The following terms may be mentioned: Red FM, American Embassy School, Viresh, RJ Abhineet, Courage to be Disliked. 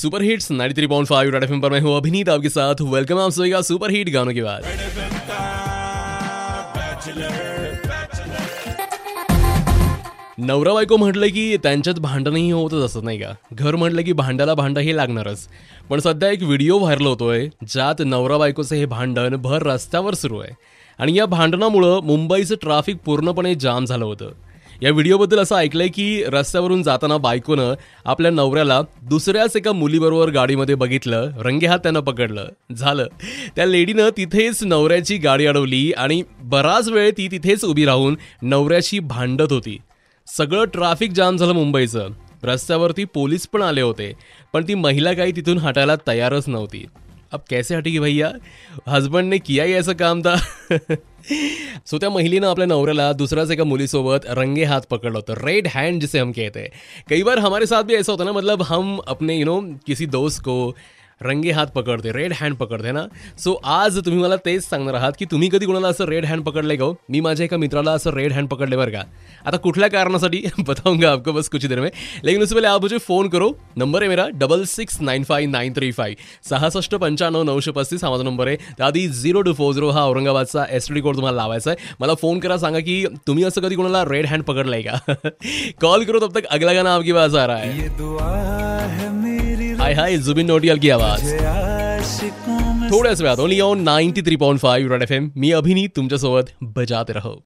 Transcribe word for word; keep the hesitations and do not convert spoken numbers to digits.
Super hits ninety three point five Red FM पर मैं हूं अभिनीत आपके साथ। वेलकम आप सभी का सुपर हिट गानों के बाद। नवरा बायको म्हटलं की त्यांच्यात भांडणही होतच असत नाही का? घर म्हटलं की भांडाला भांडही लागणारच। पण सध्या एक व्हिडिओ व्हायरल होतोय ज्यात नवरा बायकोचं हे भांडण भर रस्त्यावर सुरू आहे आणि या भांडणामुळे मुंबईचं ट्रॅफिक पूर्णपणे जाम झालं होतं। या व्हिडिओबद्दल असं ऐकलंय की रस्त्यावरून जाताना बायकोनं आपल्या नवऱ्याला दुसऱ्याच एका मुलीबरोबर गाडीमध्ये बघितलं, रंगेहात त्यांना पकडलं। झालं त्या लेडीनं तिथेच नवऱ्याची गाडी अडवली आणि बराच वेळ ती तिथेच उभी राहून नवऱ्याशी भांडत होती। सगळं ट्रॅफिक जाम झालं मुंबईचं। रस्त्यावरती पोलीस पण आले होते, पण ती महिला काही तिथून हटायला तयारच नव्हती। अब कैसे हटेगी भैया, हस्बैंड ने किया ही ऐसा काम था। सो त्या महिलेनं अपने नवऱ्याला दूसरा से का मुली सोबत रंगे हाथ पकड़ लो, तो रेड हैंड जिसे हम कहते हैं। कई बार हमारे साथ भी ऐसा होता है ना, मतलब हम अपने यू नो किसी दोस्त को रंगे हाथ पकड़ते, रेड हैंड पकड़ते ना। सो आज तुम्ही मला तेच सांगणार आहात की तुम्ही कधी कोणाला असं रेड हँड पकडले का? मी माझ्या एका मित्राला असं रेड हँड पकडले बरं का। आता कुठल्या कारणासाठी बताऊंगा आपको बस कुछ देर में, लेकिन उससे पहले आप मुझे फोन करो। नंबर है मेरा double six nine five nine three five, सहासष्ट पंच्याण्णव नऊशे पस्तीस हा माझा नंबर आहे। त्याआधी झिरो टू फोर झिरो हा औरंगाबादचा एस टी डी कोड तुम्हाला लावायचा आहे। मला फोन करा, सांगा की तुम्ही असं कधी कोणाला रेड हँड पकडलंय का? कॉल करो, तब तक अगला गाना आपकी बात आ रहा है। हाय हाय, जुबिन नोटियाल की आवाज थोड्याच वेळात only on ninety three point five Red F M. मी अभिनीत तुमच्यासोबत बजात रहो।